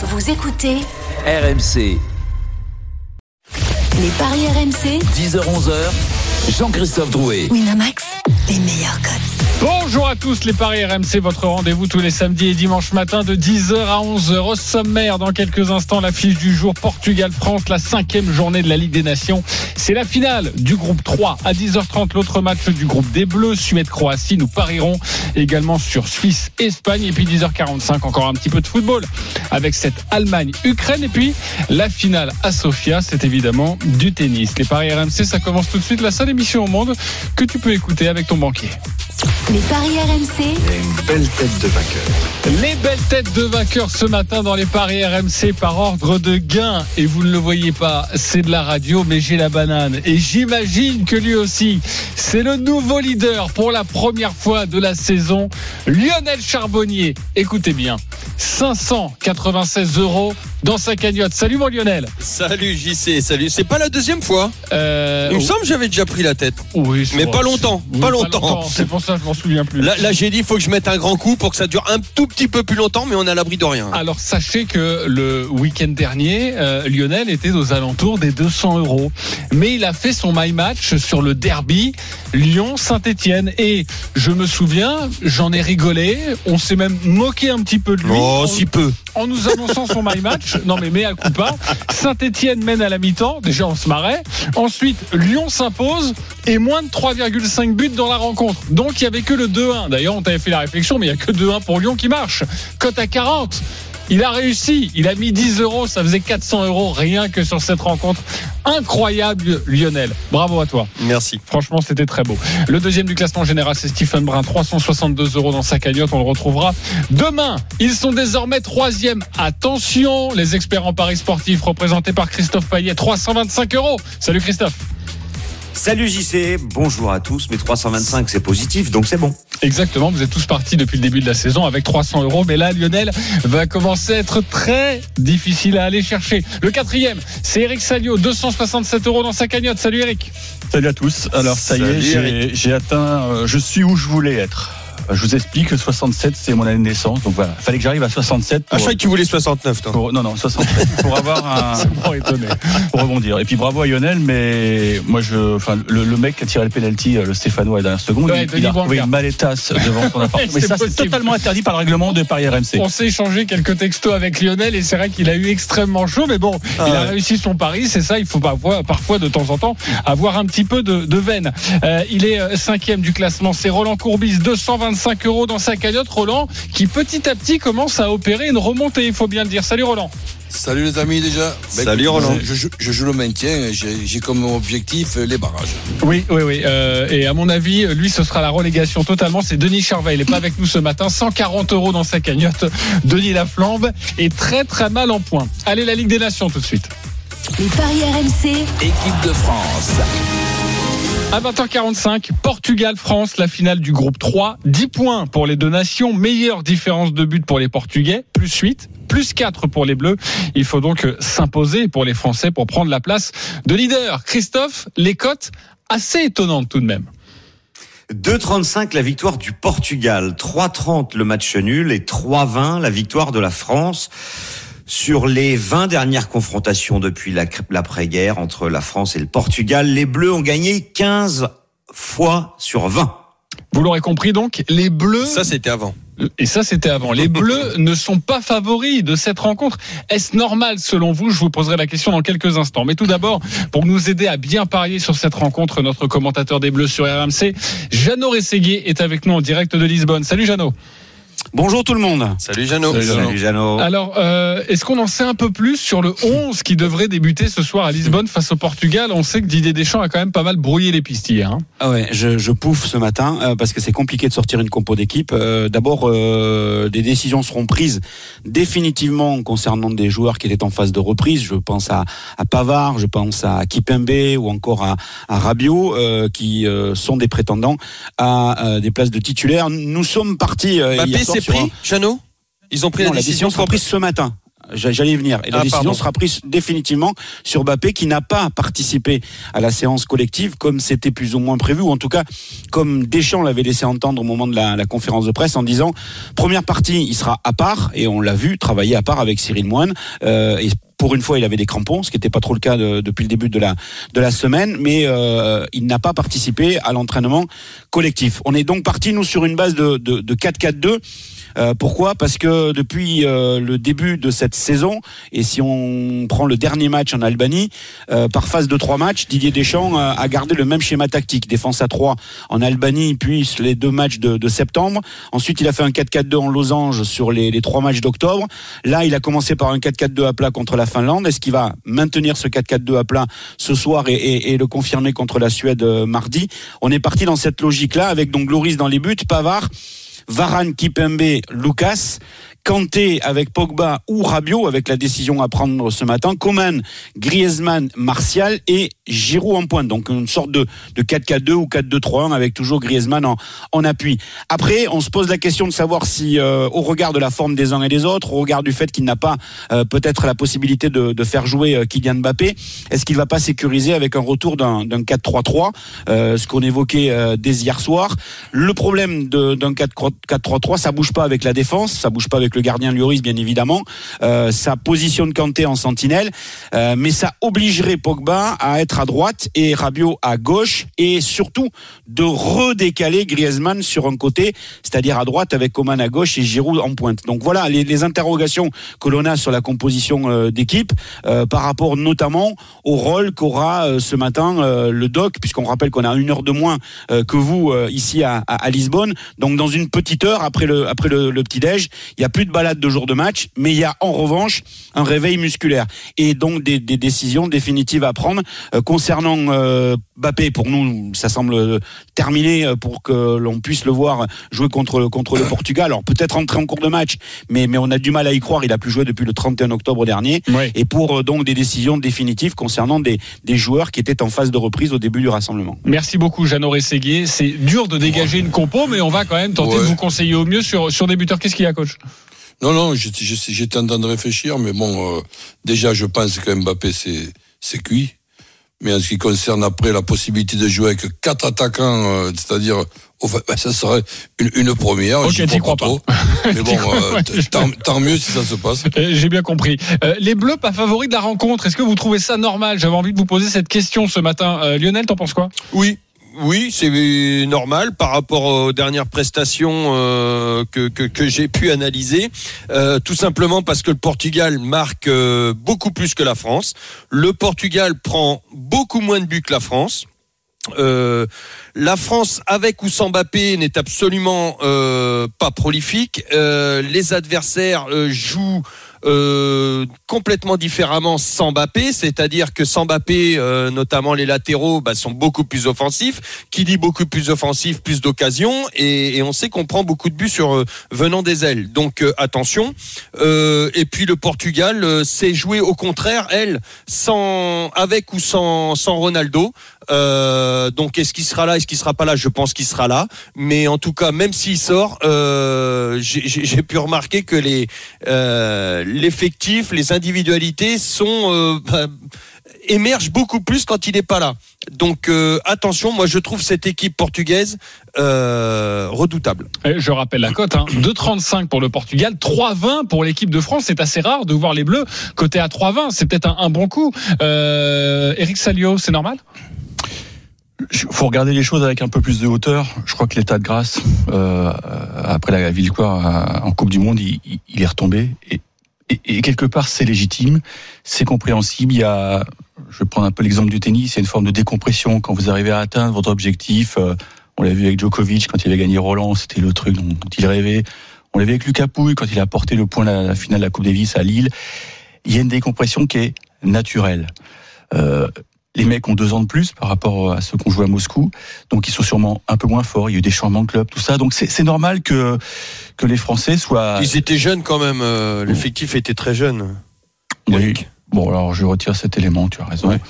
Vous écoutez RMC. Les paris RMC. 10h-11h, Jean-Christophe Drouet. Winamax, les meilleurs cotes. Bonjour à tous, les Paris RMC, votre rendez-vous tous les samedis et dimanches matin de 10h à 11h. Au sommaire, dans quelques instants, l'affiche du jour, Portugal-France, la 5e journée de la Ligue des Nations. C'est la finale du groupe 3 à 10h30, l'autre match du groupe des Bleus, Suède-Croatie. Nous parierons également sur Suisse-Espagne. Et puis 10h45, encore un petit peu de football avec cette Allemagne-Ukraine. Et puis la finale à Sofia, c'est évidemment du tennis. Les Paris RMC, ça commence tout de suite, la seule émission au monde que tu peux écouter avec ton banquier. Les paris RMC. Il y a une belle tête de vainqueur. Les belles têtes de vainqueurs ce matin dans les paris RMC par ordre de gain. Et vous ne le voyez pas, c'est de la radio, mais j'ai la banane. Et j'imagine que lui aussi, c'est le nouveau leader pour la première fois de la saison, Lionel Charbonnier. Écoutez bien, 596 € dans sa cagnotte. Salut mon Lionel. Salut JC, salut. C'est pas la deuxième fois. Il me semble que j'avais déjà pris la tête. Oui, mais pas longtemps. Pas longtemps. C'est pour ça que je m'en souviens plus. Là j'ai dit il faut que je mette un grand coup pour que ça dure un tout petit peu plus longtemps, mais on est à l'abri de rien. Alors sachez que le week-end dernier, Lionel était aux alentours des 200 €. Mais il a fait son my match sur le derby Lyon-Saint-Etienne. Et je me souviens, j'en ai rigolé. On s'est même moqué un petit peu de lui. Oh, si peu. En nous annonçant son my match. Non mais mea culpa. Saint-Etienne mène à la mi-temps. Déjà on se marrait. Ensuite Lyon s'impose et moins de 3,5 buts dans la rencontre. Donc il n'y avait que le 2-1. D'ailleurs on t'avait fait la réflexion, mais il n'y a que 2-1 pour Lyon qui marche. Cote à 40. Il a réussi, il a mis 10 €, ça faisait 400 € rien que sur cette rencontre. Incroyable Lionel, bravo à toi. Merci. Franchement c'était très beau. Le deuxième du classement général c'est Stephen Brun, 362 € dans sa cagnotte, on le retrouvera demain. Ils sont désormais 3e. Attention, les experts en paris sportifs représentés par Christophe Payet, 325 €. Salut Christophe. Salut JC, bonjour à tous, mais 325 c'est positif, donc c'est bon. Exactement, vous êtes tous partis depuis le début de la saison avec 300 €, mais là Lionel va commencer à être très difficile à aller chercher. Le quatrième, c'est Eric Salio, 267 € dans sa cagnotte, salut Eric. Salut à tous, alors j'ai atteint, je suis où je voulais être. Je vous explique, 67 c'est mon année de naissance, donc voilà, fallait que j'arrive à 67 pour... Ah, je croyais que tu voulais 69 toi. Non, 67 pour avoir un... C'est vraiment étonné. Pour rebondir. Et puis bravo à Lionel, mais moi le mec qui a tiré le penalty, le Stéphanois à la dernière seconde, ouais, il a retrouvé une malettasse devant son appartement. Mais ça possible. C'est totalement interdit par le règlement de Paris RMC. On s'est échangé quelques textos avec Lionel et c'est vrai qu'il a eu extrêmement chaud, mais bon, il a réussi son pari, c'est ça, il faut parfois de temps en temps avoir un petit peu de veine. Il est 5e du classement, c'est Roland Courbis, 225 € dans sa cagnotte. Roland qui petit à petit commence à opérer une remontée, il faut bien le dire. Salut Roland. Salut les amis déjà. Salut Roland. Je joue le maintien, j'ai comme objectif les barrages. Oui. Et à mon avis, lui, ce sera la relégation totalement. C'est Denis Charvet, il n'est pas avec nous ce matin. 140 € dans sa cagnotte. Denis Laflambe est très très mal en point. Allez, la Ligue des Nations tout de suite. Les paris RMC. Équipe de France. À 20h45, Portugal-France, la finale du groupe 3. 10 points pour les deux nations, meilleure différence de but pour les Portugais, plus 8, plus 4 pour les Bleus. Il faut donc s'imposer pour les Français pour prendre la place de leader. Christophe, les cotes assez étonnantes tout de même. 2,35 la victoire du Portugal, 3,30 le match nul et 3,20 la victoire de la France. Sur les 20 dernières confrontations depuis l'après-guerre entre la France et le Portugal, les Bleus ont gagné 15 fois sur 20. Vous l'aurez compris donc, les Bleus... Ça, c'était avant. Les Bleus ne sont pas favoris de cette rencontre. Est-ce normal, selon vous? Je vous poserai la question dans quelques instants. Mais tout d'abord, pour nous aider à bien parier sur cette rencontre, notre commentateur des Bleus sur RMC, Jeannot Rességuier, est avec nous en direct de Lisbonne. Salut Jeannot. Bonjour tout le monde. Salut Jeannot. Salut Jeannot. Alors, est-ce qu'on en sait un peu plus sur le 11 qui devrait débuter ce soir à Lisbonne face au Portugal? On sait que Didier Deschamps a quand même pas mal brouillé les pistes hier. Ah ouais, je pouffe ce matin parce que c'est compliqué de sortir une compo d'équipe. D'abord, des décisions seront prises définitivement concernant des joueurs qui étaient en phase de reprise. Je pense à Pavard, je pense à Kipembe ou encore à Rabiot qui sont des prétendants à des places de titulaires. Nous sommes partis hier soir. C'est pris, Jeannot. Ils ont pris la décision. Ils sont pris ce matin. j'allais y venir. Et la décision sera prise définitivement sur Mbappé, qui n'a pas participé à la séance collective comme c'était plus ou moins prévu, ou en tout cas comme Deschamps l'avait laissé entendre au moment de la conférence de presse, en disant première partie, il sera à part, et on l'a vu travailler à part avec Cyril Moine, et pour une fois, il avait des crampons, ce qui n'était pas trop le cas depuis le début de la semaine, mais il n'a pas participé à l'entraînement collectif. On est donc parti, nous, sur une base de 4-4-2. Pourquoi ? Parce que depuis le début de cette saison, et si on prend le dernier match en Albanie, par phase de 3 matchs, Didier Deschamps a gardé le même schéma tactique. Défense à 3 en Albanie, puis les 2 matchs de septembre. Ensuite, il a fait un 4-4-2 en losange sur les 3 matchs d'octobre. Là, il a commencé par un 4-4-2 à plat contre la Finlande. Est-ce qu'il va maintenir ce 4-4-2 à plat ce soir et le confirmer contre la Suède mardi ? On est parti dans cette logique-là, avec donc Loris dans les buts, Pavard, Varane, Kimpembe, Lucas, Kanté avec Pogba ou Rabiot, avec la décision à prendre ce matin, Coman, Griezmann, Martial et Giroud en pointe. Donc une sorte de 4-4-2 ou 4-2-3-1 avec toujours Griezmann en appui. Après, on se pose la question de savoir si, au regard de la forme des uns et des autres, au regard du fait qu'il n'a pas peut-être la possibilité de faire jouer Kylian Mbappé, est-ce qu'il ne va pas sécuriser avec un retour d'un 4-3-3, ce qu'on évoquait dès hier soir. Le problème d'un 4-3-3, ça ne bouge pas avec la défense, ça ne bouge pas avec le gardien Lloris, bien évidemment, ça positionne Kanté en sentinelle, mais ça obligerait Pogba à être à droite et Rabiot à gauche, et surtout de redécaler Griezmann sur un côté, c'est-à-dire à droite avec Coman à gauche et Giroud en pointe. Donc voilà les interrogations que l'on a sur la composition d'équipe, par rapport notamment au rôle qu'aura ce matin le doc, puisqu'on rappelle qu'on a une heure de moins que vous ici à Lisbonne. Donc dans une petite heure après le petit-déj, il y a plus de balade de jour de match, mais il y a en revanche un réveil musculaire et donc des décisions définitives à prendre concernant Mbappé. Pour nous, ça semble terminé pour que l'on puisse le voir jouer contre le Portugal. Alors peut-être entrer en cours de match, mais on a du mal à y croire. Il a plus joué depuis le 31 octobre dernier. Oui. Et pour donc des décisions définitives concernant des joueurs qui étaient en phase de reprise au début du rassemblement. Merci beaucoup, Jeannot Rességuier. C'est dur de dégager une compo, mais on va quand même tenter de vous conseiller au mieux sur des buteurs. Qu'est-ce qu'il y a, coach? Non, j'étais en train de réfléchir, mais bon, déjà, je pense que Mbappé, c'est cuit. Mais en ce qui concerne après la possibilité de jouer avec 4 attaquants, c'est-à-dire, ça serait une première. Ok, t'y crois pas. Mais bon, tant mieux si ça se passe. J'ai bien compris. Les Bleus pas favoris de la rencontre, est-ce que vous trouvez ça normal? J'avais envie de vous poser cette question ce matin. Lionel, t'en penses quoi? Oui, c'est normal par rapport aux dernières prestations que j'ai pu analyser. Tout simplement parce que le Portugal marque beaucoup plus que la France. Le Portugal prend beaucoup moins de buts que la France. La France, avec ou sans Mbappé, n'est absolument pas prolifique. Les adversaires jouent complètement différemment sans Mbappé, c'est-à-dire que sans Mbappé, notamment les latéraux, sont beaucoup plus offensifs. Qui dit beaucoup plus offensif, plus d'occasions, et on sait qu'on prend beaucoup de buts venant des ailes. Donc attention. Et puis le Portugal s'est joué au contraire, elle, avec ou sans Ronaldo. Donc est-ce qu'il sera là, est-ce qu'il sera pas là? Je pense qu'il sera là, mais en tout cas, même s'il sort, j'ai pu remarquer que l'effectif, les individualités émergent beaucoup plus quand il n'est pas là. Donc attention, moi je trouve cette équipe portugaise redoutable. Et je rappelle la cote, 2,35 pour le Portugal, 3,20 pour l'équipe de France. C'est assez rare de voir les Bleus cotés à 3,20, c'est peut-être un bon coup. Eric Salio, c'est normal ? Faut regarder les choses avec un peu plus de hauteur. Je crois que l'état de grâce après la victoire en Coupe du Monde, il est retombé et quelque part c'est légitime, c'est compréhensible. Je vais prendre un peu l'exemple du tennis, c'est une forme de décompression quand vous arrivez à atteindre votre objectif. On l'a vu avec Djokovic quand il avait gagné Roland, c'était le truc dont il rêvait. On l'a vu avec Lucas Pouille quand il a porté le point à la finale de la Coupe Davis à Lille. Il y a une décompression qui est naturelle. Les mecs ont 2 ans de plus par rapport à ceux qu'on joue à Moscou, donc ils sont sûrement un peu moins forts. Il y a eu des changements de club, tout ça, donc c'est normal que les Français soient. Ils étaient jeunes quand même. L'effectif était très jeune. Oui. Bon, alors je retire cet élément. Tu as raison. Ouais.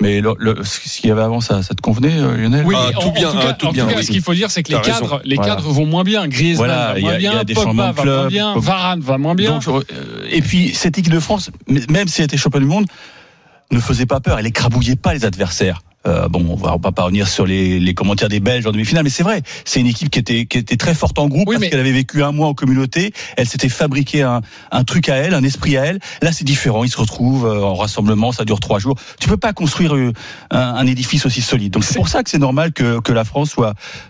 Mais ce qu'il y avait avant, ça te convenait, Lionel? Oui, en tout cas, ce qu'il faut dire, c'est que les cadres vont moins bien. Griezmann va moins bien, Pogba va moins bien, Varane va moins bien. Donc, et puis, cette équipe de France, même si elle était championne du monde, ne faisait pas peur, elle écrabouillait pas les adversaires. Bon, on va pas revenir sur les commentaires des Belges en demi-finale, mais c'est vrai, c'est une équipe qui était très forte en groupe, parce qu'elle avait vécu un mois en communauté, elle s'était fabriqué un truc à elle, un esprit à elle. Là, c'est différent, ils se retrouvent en rassemblement, ça dure 3 jours. Tu peux pas construire un édifice aussi solide. Donc c'est pour ça que c'est normal que la France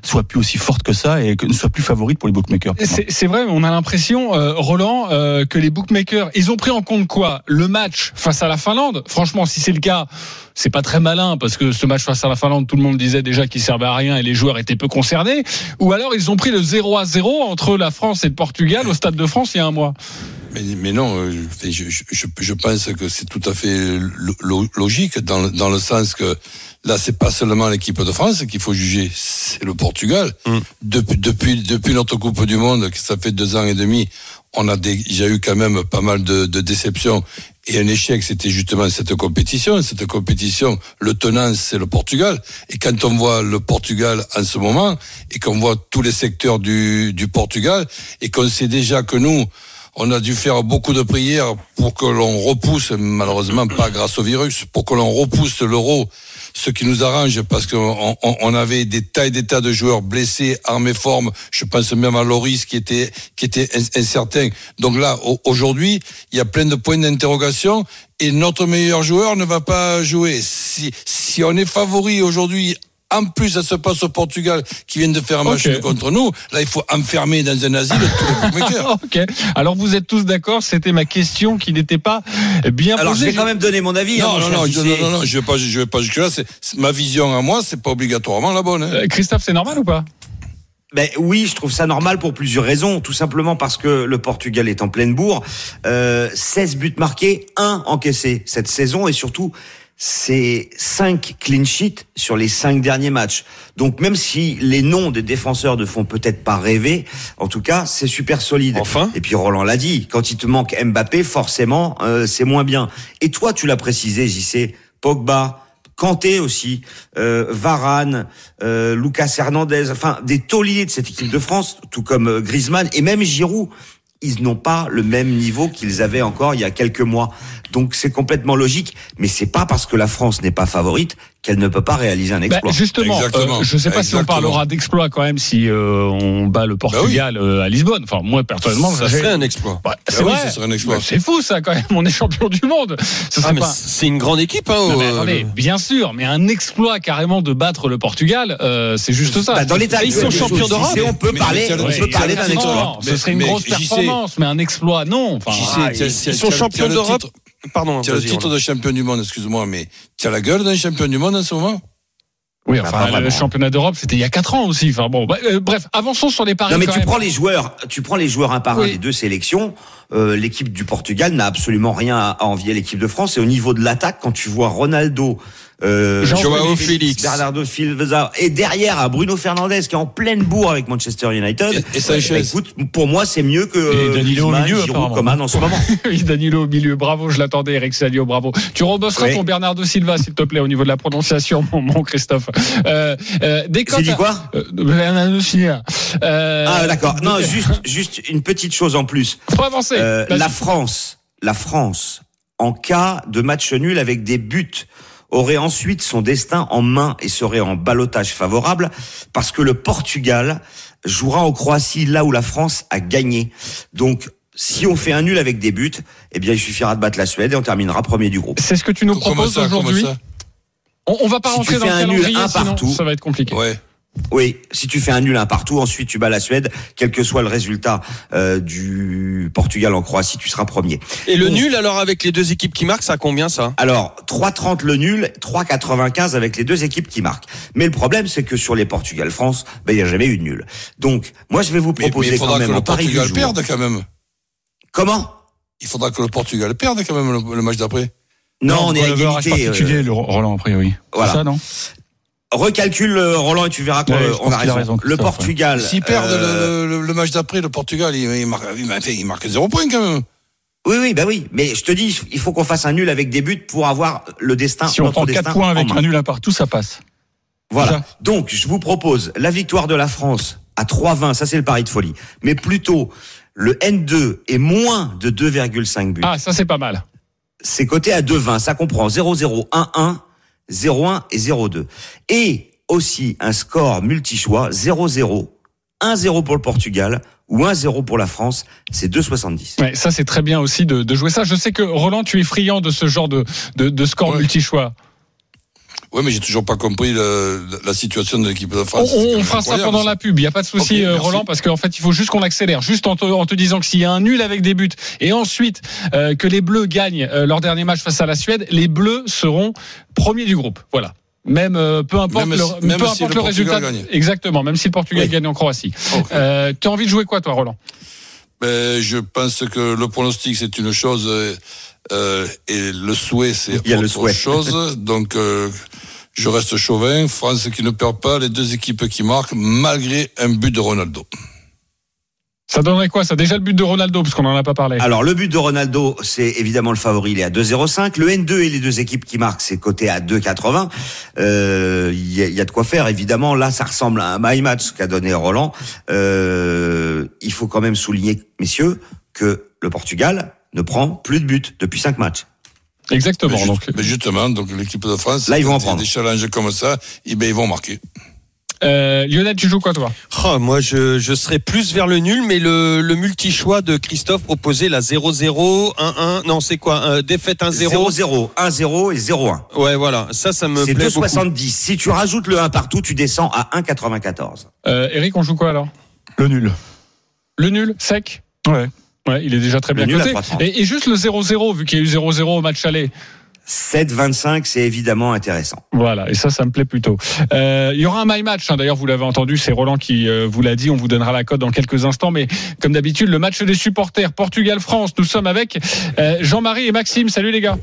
soit plus aussi forte que ça et que ne soit plus favorite pour les bookmakers. C'est vrai, on a l'impression, Roland, que les bookmakers, ils ont pris en compte quoi? Le match face à la Finlande. Franchement, si c'est le cas, c'est pas très malin, parce que ce match face à la Finlande, tout le monde disait déjà qu'il servait à rien et les joueurs étaient peu concernés. Ou alors ils ont pris le 0-0 entre la France et le Portugal au Stade de France il y a un mois. Mais non, je pense que c'est tout à fait logique, dans le sens que là, c'est pas seulement l'équipe de France qu'il faut juger, c'est le Portugal. Depuis notre Coupe du Monde, ça fait 2 ans et demi, on a déjà eu quand même pas mal de déceptions. Et un échec, c'était justement cette compétition. Cette compétition, le tenant, c'est le Portugal. Et quand on voit le Portugal en ce moment, et qu'on voit tous les secteurs du Portugal, et qu'on sait déjà que nous, on a dû faire beaucoup de prières pour que l'on repousse, malheureusement pas grâce au virus, pour que l'on repousse l'Euro, ce qui nous arrange, parce qu'on avait des tas de joueurs blessés, armés forme. Je pense même à Loris qui était incertain. Donc là, aujourd'hui, il y a plein de points d'interrogation. Et notre meilleur joueur ne va pas jouer. Si on est favori aujourd'hui, en plus, ça se passe au Portugal, qui viennent de faire un match contre nous. Là, il faut enfermer dans un asile tous les bookmakers. Ok. Alors, vous êtes tous d'accord? C'était ma question qui n'était pas bien posée. Alors, j'ai quand même donné mon avis. Non, je vais pas jusque là. C'est ma vision à moi, c'est pas obligatoirement la bonne. Christophe, c'est normal ou pas? Ben oui, je trouve ça normal pour plusieurs raisons. Tout simplement parce que le Portugal est en pleine bourre. 16 buts marqués, 1 encaissé cette saison, et surtout, c'est 5 clean sheets sur les 5 derniers matchs. Donc même si les noms des défenseurs ne font peut-être pas rêver, en tout cas, c'est super solide. Enfin. Et puis Roland l'a dit, quand il te manque Mbappé, forcément, c'est moins bien. Et toi, tu l'as précisé, JC, Pogba, Kanté aussi, Varane, Lucas Hernandez, enfin des tauliers de cette équipe de France, tout comme Griezmann et même Giroud. Ils n'ont pas le même niveau qu'ils avaient encore il y a quelques mois. Donc c'est complètement logique, mais c'est pas parce que la France n'est pas favorite qu'elle ne peut pas réaliser un exploit. Bah justement, je ne sais pas si on parlera d'exploit quand même si on bat le Portugal à Lisbonne. Enfin, moi personnellement, ça serait un exploit. Bah, c'est vrai, ça serait un exploit. Bah, c'est fou ça quand même. On est champion du monde. C'est une grande équipe. Hein, non, mais attendez, bien sûr, mais un exploit carrément de battre le Portugal, c'est juste ça. Bah, dans l'état, ils sont champions d'Europe. Si on peut parler d'un exploit. Ce serait une grosse performance, mais un exploit, non. Ils sont champions d'Europe. Pardon, tu as le titre de champion du monde, excuse-moi, mais tu as la gueule d'un champion du monde en ce moment? Oui, enfin, le championnat d'Europe, c'était il y a 4 ans aussi. Enfin bon, bref, avançons sur les paris. Non, mais tu prends les joueurs un par un des deux sélections. L'équipe du Portugal n'a absolument rien à envier à l'équipe de France. Et au niveau de l'attaque, quand tu vois Ronaldo, João Félix, Bernardo Silva, et derrière à Bruno Fernandes qui est en pleine bourre avec Manchester United. Et Sanchez. Bah, écoute, pour moi, c'est mieux que Danilo Griezmann, au milieu, Giroud, Coman en ce moment. Danilo au milieu, bravo, je l'attendais, Eric Salio, bravo. Tu rebosseras ton Bernardo Silva, s'il te plaît, au niveau de la prononciation, mon Christophe. J'ai dit quoi? Bernardo Silva. Ah d'accord. Non, juste une petite chose en plus. Faut avancer. La France, en cas de match nul avec des buts, aurait ensuite son destin en main et serait en ballottage favorable, parce que le Portugal jouera en Croatie, là où la France a gagné. Donc, si on fait un nul avec des buts, eh bien, il suffira de battre la Suède et on terminera premier du groupe. C'est ce que tu nous proposes aujourd'hui. On va pas rentrer dans le calendrier, sinon ça va être compliqué. Ouais. Oui, si tu fais un nul 1-1, ensuite tu bats la Suède, quel que soit le résultat du Portugal en Croatie, tu seras premier. Et le nul, alors, avec les deux équipes qui marquent, ça a combien ça? Alors, 3,30 le nul, 3,95 avec les deux équipes qui marquent. Mais le problème, c'est que sur les Portugal-France, il n'y a jamais eu de nul. Donc, moi je vais vous proposer quand même un pari du jour. Il faudra que le Portugal perde quand même. Comment? Il faudra que le Portugal perde quand même le match d'après. Non, on est à égalité. Particulier, le Roland, a priori. Voilà. C'est ça, non? Recalcule, Roland, et tu verras qu'on a raison. Le Portugal. S'ils perdent le match d'après, le Portugal, il marque 0 point quand même. Oui, bah oui. Mais je te dis, il faut qu'on fasse un nul avec des buts pour avoir le destin. Si on prend 4 points avec un nul à partout, ça passe. Voilà. Déjà. Donc, je vous propose la victoire de la France à 3,20. Ça, c'est le pari de folie. Mais plutôt, le N2 est moins de 2,5 buts. Ah, ça, c'est pas mal. C'est coté à 2,20. Ça comprend 0,0, 1,1, 0,1 et 0,2. Et aussi un score multi-choix 0,0. 1-0 pour le Portugal ou 1-0 pour la France, c'est 2,70. Ouais, ça c'est très bien aussi de jouer ça. Je sais que Roland, tu es friand de ce genre de score multi-choix. Oui, mais j'ai toujours pas compris la situation de l'équipe de France. On fera ça pendant la pub, il n'y a pas de souci, okay, Roland, parce qu'en fait, il faut juste qu'on accélère. Juste en te disant que s'il y a un nul avec des buts et ensuite que les Bleus gagnent leur dernier match face à la Suède, les Bleus seront premiers du groupe. Voilà. Peu importe le résultat. Gagne. Exactement, même si le Portugal gagne en Croatie. Okay. Tu as envie de jouer quoi, toi, Roland ? Je pense que le pronostic, c'est une chose, et le souhait, c'est autre chose. Donc, je reste chauvin. France qui ne perd pas, les deux équipes qui marquent, malgré un but de Ronaldo. Ça donnerait quoi, ça? Déjà le but de Ronaldo, parce qu'on n'en a pas parlé. Alors, le but de Ronaldo, c'est évidemment le favori, il est à 2,05. Le N2 et les deux équipes qui marquent, c'est coté à 2,80. Il y a de quoi faire, évidemment. Là, ça ressemble à un my match qu'a donné Roland. Il faut quand même souligner, messieurs, que le Portugal ne prend plus de but depuis 5 matchs. Exactement. Mais justement, donc l'équipe de France, là, ils vont en prendre. Des challenges comme ça, ils vont marquer. Lionel, tu joues quoi, toi ? Moi, je serais plus vers le nul, mais le multi-choix de Christophe proposait la 0-0, 1-1, non, c'est quoi ? Défaite 1-0. 0-0, 1-0 et 0-1. Ouais, voilà, ça me plaît beaucoup. C'est 2,70. Si tu rajoutes le 1 partout, tu descends à 1,94. Eric, on joue quoi, alors ? Le nul. Le nul, sec ? Ouais, il est déjà très bien coté. Et juste le 0-0, vu qu'il y a eu 0-0 au match aller. 7,25, c'est évidemment intéressant. Voilà, et ça me plaît plutôt. Il y aura un my match, d'ailleurs vous l'avez entendu, c'est Roland qui vous l'a dit, on vous donnera la cote dans quelques instants, mais comme d'habitude, le match des supporters Portugal-France, nous sommes avec Jean-Marie et Maxime. Salut les gars.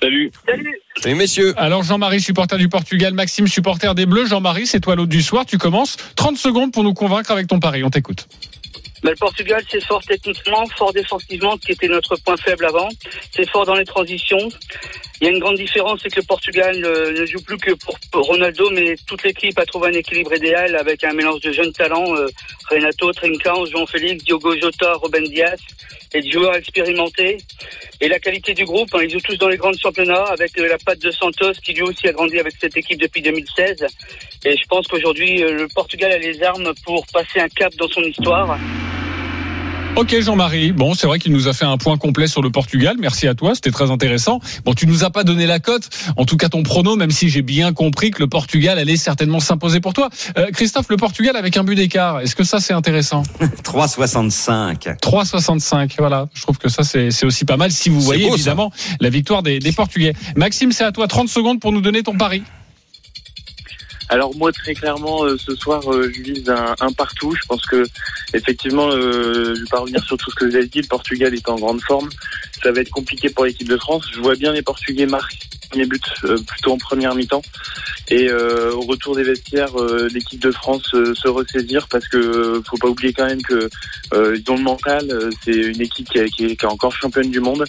Salut. Salut messieurs. Alors Jean-Marie, supporter du Portugal, Maxime, supporter des Bleus. Jean-Marie, c'est toi l'hôte du soir, tu commences 30 secondes pour nous convaincre avec ton pari, on t'écoute. Le Portugal, c'est fort techniquement, fort défensivement, qui était notre point faible avant. C'est fort dans les transitions. Il y a une grande différence, c'est que le Portugal ne joue plus que pour Ronaldo, mais toute l'équipe a trouvé un équilibre idéal avec un mélange de jeunes talents, Renato, Trincão, João Félix, Diogo Jota, Ruben Dias, et de joueurs expérimentés. Et la qualité du groupe, ils jouent tous dans les grands championnats, avec la patte de Santos, qui lui aussi a grandi avec cette équipe depuis 2016. Et je pense qu'aujourd'hui, le Portugal a les armes pour passer un cap dans son histoire. Ok Jean-Marie, bon c'est vrai qu'il nous a fait un point complet sur le Portugal, merci à toi, c'était très intéressant. Bon tu nous as pas donné la cote, en tout cas ton prono, même si j'ai bien compris que le Portugal allait certainement s'imposer pour toi. Christophe, le Portugal avec un but d'écart, est-ce que ça c'est intéressant ? 3,65, voilà, je trouve que ça c'est aussi pas mal si vous voyez beau, évidemment ça. La victoire des Portugais. Maxime, c'est à toi, 30 secondes pour nous donner ton pari. Alors moi très clairement ce soir je vise un partout. Je pense que effectivement je vais pas revenir sur tout ce que vous avez dit. Le Portugal est en grande forme. Ça va être compliqué pour l'équipe de France. Je vois bien les Portugais marquer les buts plutôt en première mi-temps et au retour des vestiaires l'équipe de France se ressaisir parce que faut pas oublier quand même que ils ont le mental. C'est une équipe qui est encore championne du monde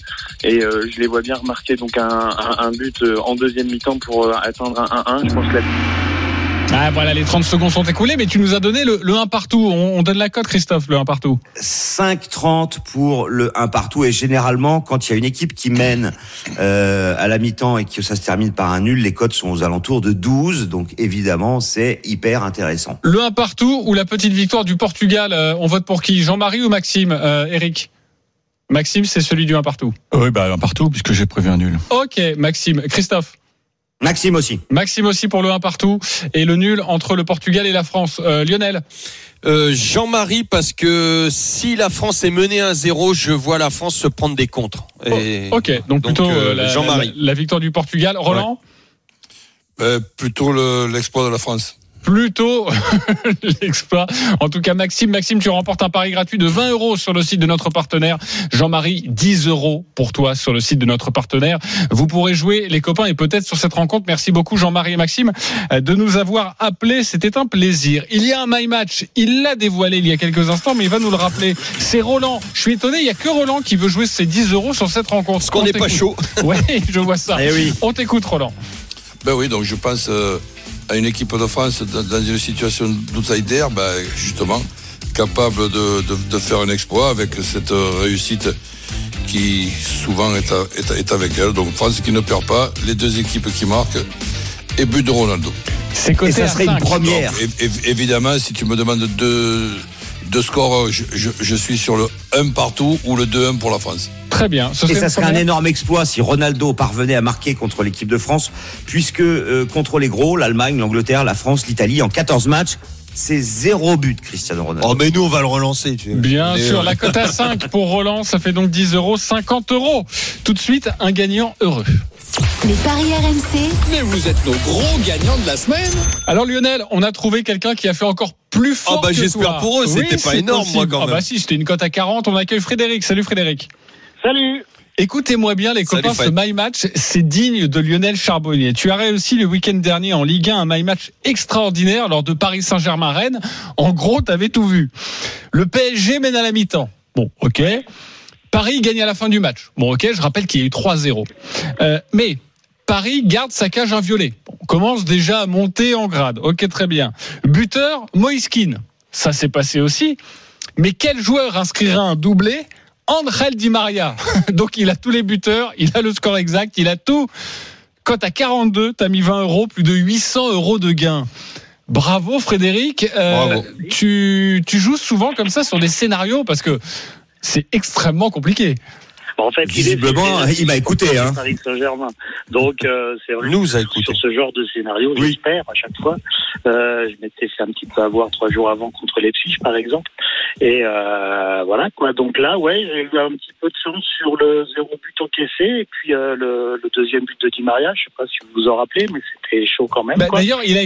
et je les vois bien remarquer donc un but en deuxième mi-temps pour atteindre un 1-1. Je pense que Ah voilà, les 30 secondes sont écoulées, mais tu nous as donné le 1 partout. On donne la cote, Christophe, le 1 partout. 5,30 pour le 1 partout. Et généralement, quand il y a une équipe qui mène à la mi-temps et que ça se termine par un nul, les cotes sont aux alentours de 12. Donc évidemment, c'est hyper intéressant. Le 1 partout ou la petite victoire du Portugal, on vote pour qui ? Jean-Marie ou Maxime ? Eric ? Maxime, c'est celui du 1 partout. Oui, 1 partout, puisque j'ai prévu un nul. Ok, Maxime. Christophe ? Maxime aussi pour le 1 partout et le nul entre le Portugal et la France. Lionel, Jean-Marie, parce que si la France est menée 1-0, je vois la France se prendre des contres. Et ok, donc plutôt Jean-Marie. La victoire du Portugal. Roland, plutôt l'exploit de la France. plutôt l'exploit. En tout cas, Maxime, tu remportes un pari gratuit de 20 € sur le site de notre partenaire. Jean-Marie, 10 € pour toi sur le site de notre partenaire. Vous pourrez jouer, les copains, et peut-être sur cette rencontre. Merci beaucoup, Jean-Marie et Maxime, de nous avoir appelés. C'était un plaisir. Il y a un My Match. Il l'a dévoilé il y a quelques instants, mais il va nous le rappeler. C'est Roland. Je suis étonné, il n'y a que Roland qui veut jouer ses 10 € sur cette rencontre. Parce qu'on n'est pas chaud. Oui, je vois ça. Eh oui. On t'écoute, Roland. Ben oui, donc je pense... à une équipe de France dans une situation d'outsider, ben justement capable de faire un exploit avec cette réussite qui souvent est avec elle. Donc France qui ne perd pas, les deux équipes qui marquent et but de Ronaldo. C'est coté, et ça serait une première. Donc, évidemment, si tu me demandes deux scores, je suis sur le 1 partout ou le 2-1 pour la France. Très bien. Et ça serait un énorme exploit si Ronaldo parvenait à marquer contre l'équipe de France, puisque contre les gros, l'Allemagne, l'Angleterre, la France, l'Italie, en 14 matchs, c'est 0 but, Cristiano Ronaldo. Oh, mais nous, on va le relancer. Tu vois. Bien sûr, la cote à 5 pour Roland, ça fait donc 10 €, 50 €. Tout de suite, un gagnant heureux. Les paris RMC. Mais vous êtes nos gros gagnants de la semaine. Alors Lionel, on a trouvé quelqu'un qui a fait encore plus fort que toi. J'espère pour eux, c'était pas énorme, moi, quand même. Si, c'était une cote à 40. On accueille Frédéric. Salut Frédéric. Salut. Écoutez-moi bien les copains, ce My Match, c'est digne de Lionel Charbonnier. Tu as réussi le week-end dernier en Ligue 1 un My Match extraordinaire lors de Paris Saint-Germain-Rennes. En gros, t'avais tout vu. Le PSG mène à la mi-temps. Bon, ok. Paris gagne à la fin du match. Bon, ok, je rappelle qu'il y a eu 3-0. Mais Paris garde sa cage inviolée. On commence déjà à monter en grade. Ok, très bien. Buteur, Moïse Kean. Ça s'est passé aussi. Mais quel joueur inscrira un doublé? André Di Maria. Donc il a tous les buteurs, il a le score exact, il a tout. Cote à 42, t'as mis 20 €, plus de 800 € de gain. Bravo Frédéric. Bravo. Tu joues souvent comme ça sur des scénarios parce que c'est extrêmement compliqué. En fait, visiblement, il m'a écouté. Hein. Paris Saint-Germain. Donc, c'est vrai. Nous a écouté. Sur ce genre de scénario, oui. J'espère à chaque fois. Je m'étais fait un petit peu avoir 3 jours avant contre Leipzig, par exemple. Et voilà quoi. Donc là, ouais, j'ai eu un petit peu de chance sur le 0 but encaissé et puis le 2e but de Di Maria. Je sais pas si vous vous en rappelez, mais c'était chaud quand même. Bah, quoi. D'ailleurs, il a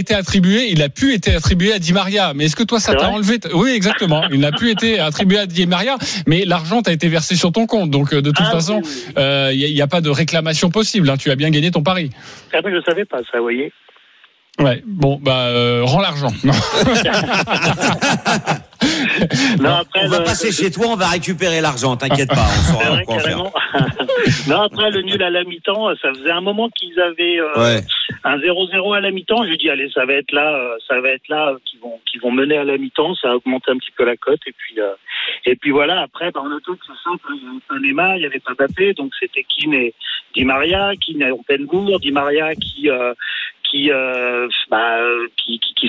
pu être attribué à Di Maria. Mais est-ce que toi, ça t'a enlevé? Oui, exactement. Il n'a pu être attribué à Di Maria, mais l'argent a été versé sur ton compte, donc de toute façon, il n'y a pas de réclamation possible. Hein, tu as bien gagné ton pari. Ah ben, je ne savais pas ça, vous voyez. Ouais, bon, bah, rends l'argent. Non. Non, après, on va passer chez toi, on va récupérer l'argent, t'inquiète pas. On saura quoi faire. Non, après le nul à la mi-temps, ça faisait un moment qu'ils avaient un 0-0 à la mi-temps. J'ai dit allez, ça va être là qu'ils vont mener à la mi-temps. Ça a augmenté un petit peu la cote et puis voilà. Après, on a tout ce simple. Il n'y avait pas Neymar, il n'y avait pas Mbappé, donc c'était Kean et Di Maria, Kean en pleine bourre, Di Maria qui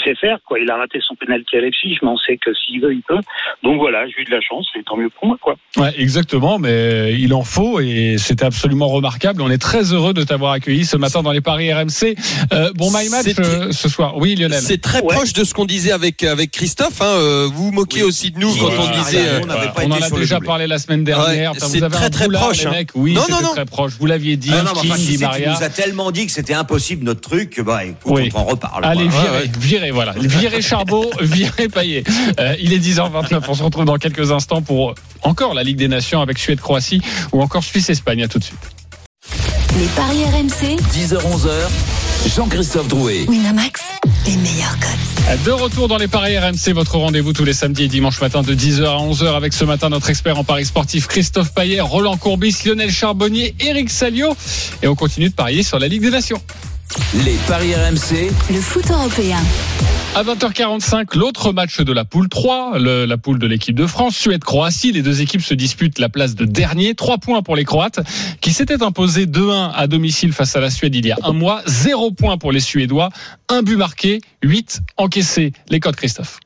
sait faire quoi. Il a raté son pénalty à Leipzig, mais on sait que s'il veut, il peut. Donc voilà, j'ai eu de la chance et tant mieux pour moi quoi. Ouais, exactement, mais il en faut et c'était absolument remarquable. On est très heureux de t'avoir accueilli ce matin dans les paris RMC. Bon My Match ce soir. Oui Lionel. C'est très proche de ce qu'on disait avec Christophe. Hein. Vous moquiez aussi de nous quand on disait. On en a déjà parlé la semaine dernière. Ouais, c'est très proche. Oui, c'est très proche. Vous l'aviez dit. Di Maria nous a tellement dit que c'était impossible notre truc. Écoute, oui. On en reparle. Allez, virez, voilà. Virez Charbot, virez Payet. Il est 10h29. On se retrouve dans quelques instants pour encore la Ligue des Nations avec Suède-Croatie ou encore Suisse-Espagne. À tout de suite. Les paris RMC. 10h-11h. Jean-Christophe Drouet. Winamax. Les meilleurs codes. De retour dans les paris RMC, votre rendez-vous tous les samedis et dimanches matin de 10h à 11h avec ce matin notre expert en paris sportif Christophe Payet, Roland Courbis, Lionel Charbonnier, Eric Salio. Et on continue de parier sur la Ligue des Nations. Les paris RMC, le foot européen. À 20h45, l'autre match de la poule 3, la poule de l'équipe de France, Suède-Croatie. Les deux équipes se disputent la place de dernier. 3 points pour les Croates qui s'étaient imposés 2-1 à domicile face à la Suède il y a un mois. 0 points pour les Suédois, 1 but marqué, 8 encaissés. Les codes, Christophe.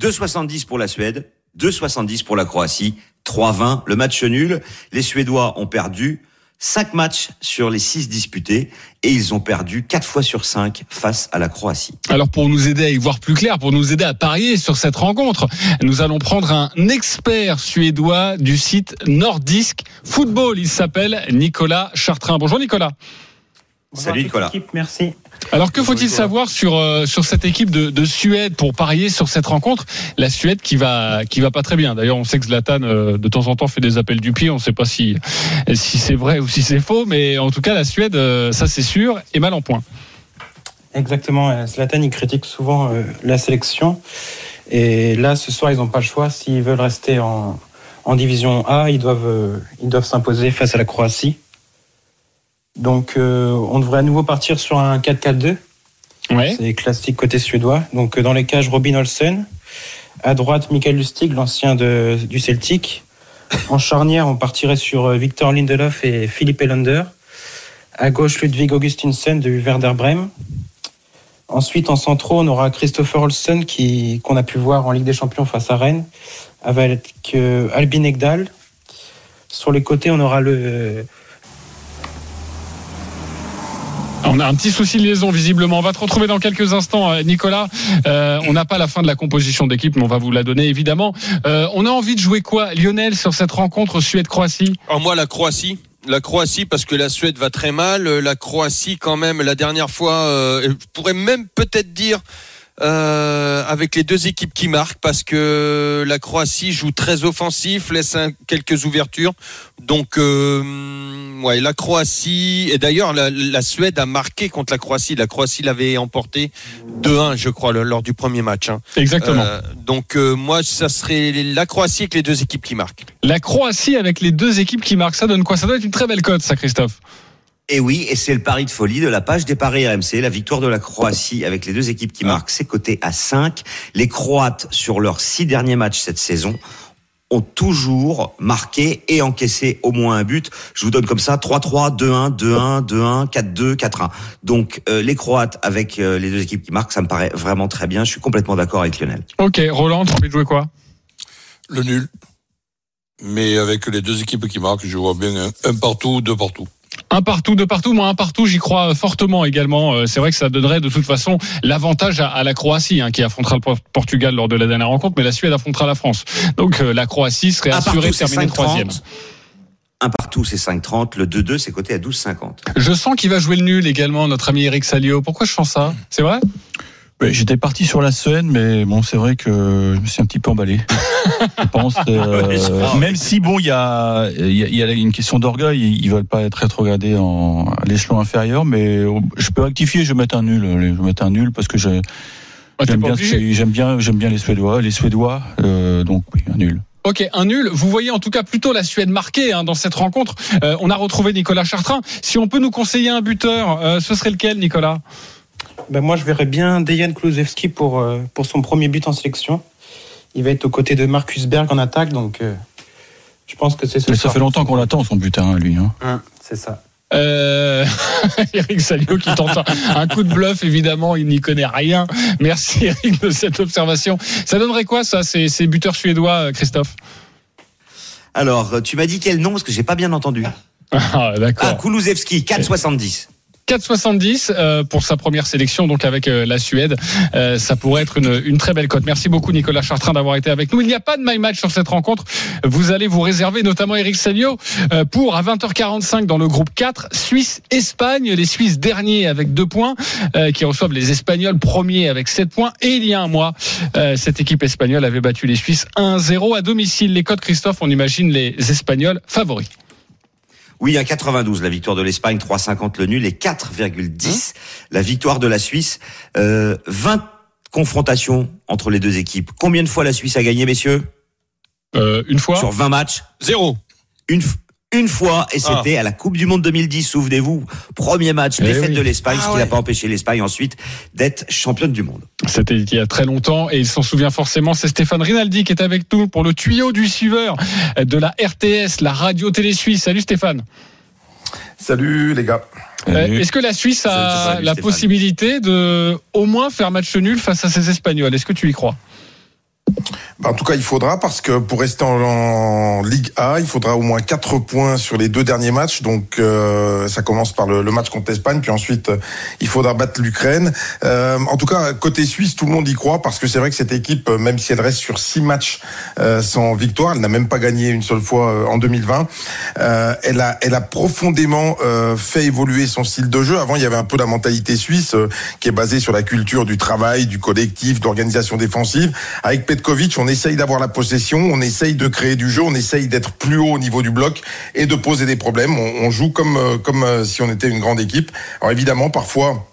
2,70 pour la Suède, 2,70 pour la Croatie, 3,20 le match nul. Les Suédois ont perdu 5 matchs sur les 6 disputés et ils ont perdu 4 fois sur 5 face à la Croatie. Alors pour nous aider à y voir plus clair, pour nous aider à parier sur cette rencontre, nous allons prendre un expert suédois du site Nordisk Football. Il s'appelle Nicolas Chartrain. Bonjour Nicolas. Salut Nicolas. Merci. Alors que faut-il savoir sur cette équipe de Suède pour parier sur cette rencontre? La Suède qui va pas très bien. D'ailleurs, on sait que Zlatan de temps en temps fait des appels du pied. On ne sait pas si c'est vrai ou si c'est faux, mais en tout cas la Suède, ça c'est sûr, est mal en point. Exactement. Zlatan il critique souvent la sélection et là ce soir ils n'ont pas le choix. S'ils veulent rester en division A, ils doivent s'imposer face à la Croatie. Donc on devrait à nouveau partir sur un 4-4-2. Ouais. C'est classique côté suédois. Donc dans les cages, Robin Olsen. À droite, Mikael Lustig, l'ancien du Celtic. En charnière, on partirait sur Victor Lindelof et Philippe Helander. À gauche, Ludvig Augustinsson du Werder Bremen. Ensuite, en centraux, on aura Christopher Olsen qu'on a pu voir en Ligue des Champions face à Rennes, avec Albin Ekdal. Sur les côtés, on aura on a un petit souci de liaison visiblement. On va te retrouver dans quelques instants, Nicolas. On n'a pas la fin de la composition d'équipe, mais on va vous la donner évidemment. On a envie de jouer quoi, Lionel, sur cette rencontre Suède-Croatie ? Alors moi, la Croatie. La Croatie, parce que la Suède va très mal. La Croatie, quand même, la dernière fois, je pourrais même peut-être dire... avec les deux équipes qui marquent, parce que la Croatie joue très offensif, laisse quelques ouvertures, donc ouais, la Croatie, et d'ailleurs la Suède a marqué contre la Croatie l'avait emporté 2-1 je crois lors du premier match hein. Exactement, donc moi ça serait la Croatie avec les deux équipes qui marquent. La Croatie avec les deux équipes qui marquent, ça donne quoi? Ça doit être une très belle cote ça, Christophe. Et oui, et c'est le pari de folie de la page des paris RMC, la victoire de la Croatie avec les deux équipes qui marquent, c'est coté à 5. Les Croates, sur leurs 6 derniers matchs cette saison, ont toujours marqué et encaissé au moins un but. Je vous donne comme ça 3-3, 2-1, 2-1, 2-1, 4-2, 4-1. Donc les Croates avec les deux équipes qui marquent, ça me paraît vraiment très bien. Je suis complètement d'accord avec Lionel. Ok, Roland, tu as envie de jouer quoi? Le nul. Mais avec les deux équipes qui marquent, je vois bien un partout, deux partout. Un partout, deux partout, moi un partout, j'y crois fortement également. C'est vrai que ça donnerait de toute façon l'avantage à la Croatie, hein, qui affrontera le Portugal lors de la dernière rencontre, mais la Suède affrontera la France. Donc la Croatie serait assurée de terminer 3e. Un partout, c'est 5,30. Le 2-2, c'est coté à 12,50. Je sens qu'il va jouer le nul également, notre ami Eric Salio. Pourquoi je sens ça? C'est vrai? J'étais parti sur la Suède, mais bon, c'est vrai que je me suis un petit peu emballé. Je pense, même si bon, il y a une question d'orgueil, ils veulent pas être rétrogradés à l'échelon inférieur, mais je peux rectifier, je vais mettre un nul, parce que j'aime bien les Suédois, donc oui, un nul. Ok, un nul. Vous voyez en tout cas plutôt la Suède marquée hein, dans cette rencontre. On a retrouvé Nicolas Chartrain. Si on peut nous conseiller un buteur, ce serait lequel, Nicolas? Ben moi, je verrais bien Dejan Kulusevski pour son premier but en sélection. Il va être aux côtés de Marcus Berg en attaque, donc je pense que c'est ça. Mais ça fait longtemps qu'on l'attend, son but, hein, lui. Hein. C'est ça. Eric Salio qui tente un coup de bluff, évidemment, il n'y connaît rien. Merci, Eric, de cette observation. Ça donnerait quoi, ça, ces buteurs suédois, Christophe? Alors, tu m'as dit quel nom, parce que je n'ai pas bien entendu. Ah, d'accord. Ah, Kulusevski, 4,70. 4,70 pour sa première sélection donc avec la Suède, ça pourrait être une très belle cote. Merci beaucoup Nicolas Chartrain d'avoir été avec nous. Il n'y a pas de My Match sur cette rencontre. Vous allez vous réserver notamment Eric Salio pour à 20h45 dans le groupe 4 Suisse-Espagne. Les Suisses derniers avec 2 points qui reçoivent les Espagnols premiers avec 7 points, et il y a un mois cette équipe espagnole avait battu les Suisses 1-0 à domicile. Les cotes, Christophe, on imagine les Espagnols favoris. Oui, 1,92 la victoire de l'Espagne, 3,50 le nul et 4,10 la victoire de la Suisse. 20 confrontations entre les deux équipes. Combien de fois la Suisse a gagné, messieurs? Une fois. Sur 20 matchs? 0. Une fois, et c'était à la Coupe du Monde 2010, souvenez-vous, premier match, défaite de l'Espagne, ce qui n'a pas empêché l'Espagne ensuite d'être championne du monde. C'était il y a très longtemps, et il s'en souvient forcément, c'est Stéphane Rinaldi qui est avec nous pour le tuyau du suiveur de la RTS, la radio-télé suisse. Salut Stéphane. Salut les gars. Est-ce que la Suisse a la possibilité de au moins faire match nul face à ses Espagnols? Est-ce que tu y crois? En tout cas, il faudra, parce que pour rester en Ligue A, il faudra au moins 4 points sur les 2 derniers matchs. Donc, ça commence par le match contre l'Espagne, puis ensuite, il faudra battre l'Ukraine. En tout cas, côté Suisse, tout le monde y croit, parce que c'est vrai que cette équipe, même si elle reste sur 6 matchs sans victoire, elle n'a même pas gagné une seule fois en 2020, elle a profondément fait évoluer son style de jeu. Avant, il y avait un peu la mentalité suisse qui est basée sur la culture du travail, du collectif, d'organisation défensive. Avec Petkovic, on essaye d'avoir la possession, on essaye de créer du jeu, on essaye d'être plus haut au niveau du bloc et de poser des problèmes. On joue comme si on était une grande équipe. Alors évidemment, parfois,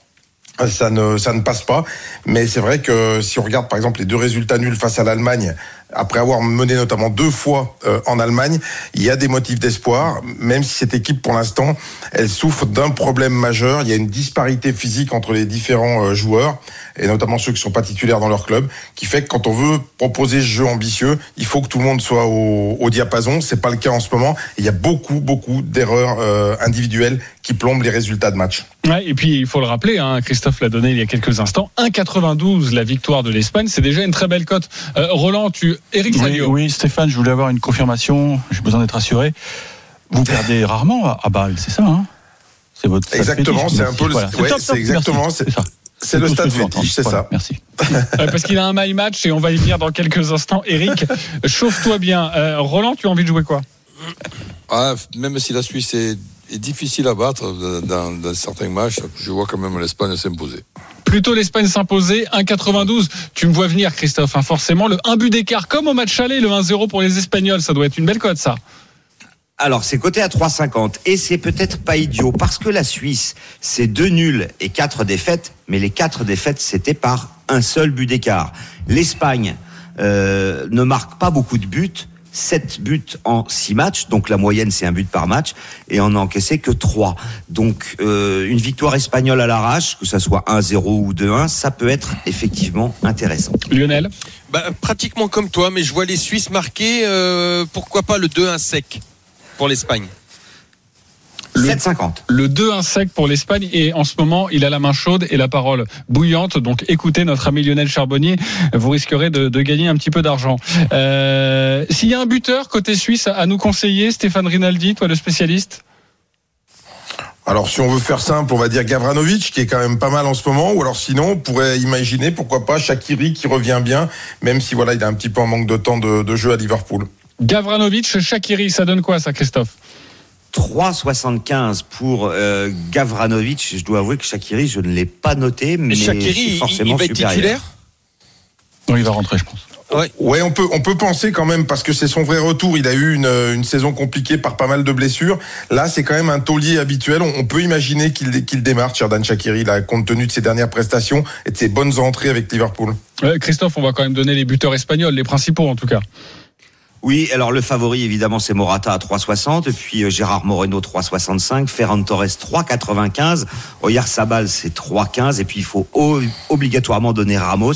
ça ne passe pas. Mais c'est vrai que si on regarde, par exemple, les 2 résultats nuls face à l'Allemagne, après avoir mené notamment 2 fois en Allemagne, il y a des motifs d'espoir, même si cette équipe, pour l'instant, elle souffre d'un problème majeur. Il y a une disparité physique entre les différents joueurs, et notamment ceux qui ne sont pas titulaires dans leur club, qui fait que quand on veut proposer ce jeu ambitieux, il faut que tout le monde soit au diapason. C'est pas le cas en ce moment. Il y a beaucoup d'erreurs individuelles qui plombent les résultats de match. Ouais, et puis, il faut le rappeler, Christophe l'a donné il y a quelques instants, 1,92 la victoire de l'Espagne, c'est déjà une très belle cote. Roland, Eric Salio. Oui, Stéphane, je voulais avoir une confirmation. J'ai besoin d'être assuré. Vous perdez rarement à Bâle, c'est ça, c'est votre. Exactement, c'est un peu le. Voilà. Ouais, c'est exactement. Merci. C'est ça. C'est le stade fétiche, c'est ça. Merci. Parce qu'il a un my match et on va y venir dans quelques instants. Eric, chauffe-toi bien. Roland, tu as envie de jouer quoi ? Même si la Suisse est difficile à battre dans certains matchs, je vois quand même l'Espagne s'imposer. Plutôt l'Espagne s'imposer, 1,92. Tu me vois venir, Christophe, forcément. Le 1 but d'écart, comme au match aller, le 1-0 pour les Espagnols. Ça doit être une belle cote, ça. Alors, c'est coté à 3,50. Et c'est peut-être pas idiot, parce que la Suisse, c'est 2 nuls et 4 défaites. Mais les 4 défaites, c'était par un seul but d'écart. L'Espagne ne marque pas beaucoup de buts. 7 buts en 6 matchs, donc la moyenne c'est un but par match, et on n'a encaissé que 3. Donc une victoire espagnole à l'arrache, que ça soit 1-0 ou 2-1, ça peut être effectivement intéressant. Lionel ? Pratiquement comme toi, mais je vois les Suisses marquer, pourquoi pas le 2-1 sec pour l'Espagne. 7,50. Le 2-1 sec pour l'Espagne, et en ce moment il a la main chaude et la parole bouillante, donc écoutez notre ami Lionel Charbonnier, vous risquerez de gagner un petit peu d'argent. S'il y a un buteur côté suisse à nous conseiller, Stéphane Rinaldi, toi le spécialiste. Alors si on veut faire simple, on va dire Gavranovic, qui est quand même pas mal en ce moment, ou alors sinon on pourrait imaginer pourquoi pas Shaqiri, qui revient bien, même si voilà il a un petit peu un manque de temps de jeu à Liverpool. Gavranovic, Shaqiri, ça donne quoi ça, Christophe? 3,75 pour Gavranovic. Je dois avouer que Shaqiri, je ne l'ai pas noté, mais Shaqiri, forcément il va être titulaire. Non, il va rentrer, je pense. Ouais, on peut penser quand même, parce que c'est son vrai retour. Il a eu une saison compliquée par pas mal de blessures. Là, c'est quand même un taulier habituel. On peut imaginer qu'il démarre, Xherdan Shaqiri, là, compte tenu de ses dernières prestations et de ses bonnes entrées avec Liverpool. Ouais, Christophe, on va quand même donner les buteurs espagnols, les principaux en tout cas. Oui, alors le favori évidemment c'est Morata à 3,60, puis Gérard Moreno 3,65, Ferran Torres 3,95, Oyarzabal c'est 3,15, et puis il faut obligatoirement donner Ramos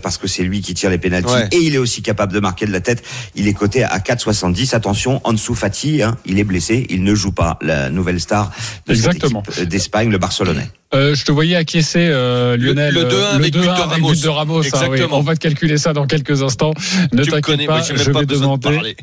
parce que c'est lui qui tire les pénaltys, ouais. Et il est aussi capable de marquer de la tête, il est coté à 4,70. Attention, Ansu Fati, il est blessé, il ne joue pas, la nouvelle star de cette équipe d'Espagne, le Barcelonais. Je te voyais acquiescer, Lionel. Le 2-1 avec but de Ramos. Exactement. Oui. On va te calculer ça dans quelques instants. Ne tu t'inquiète me connais, pas, moi, je vais demander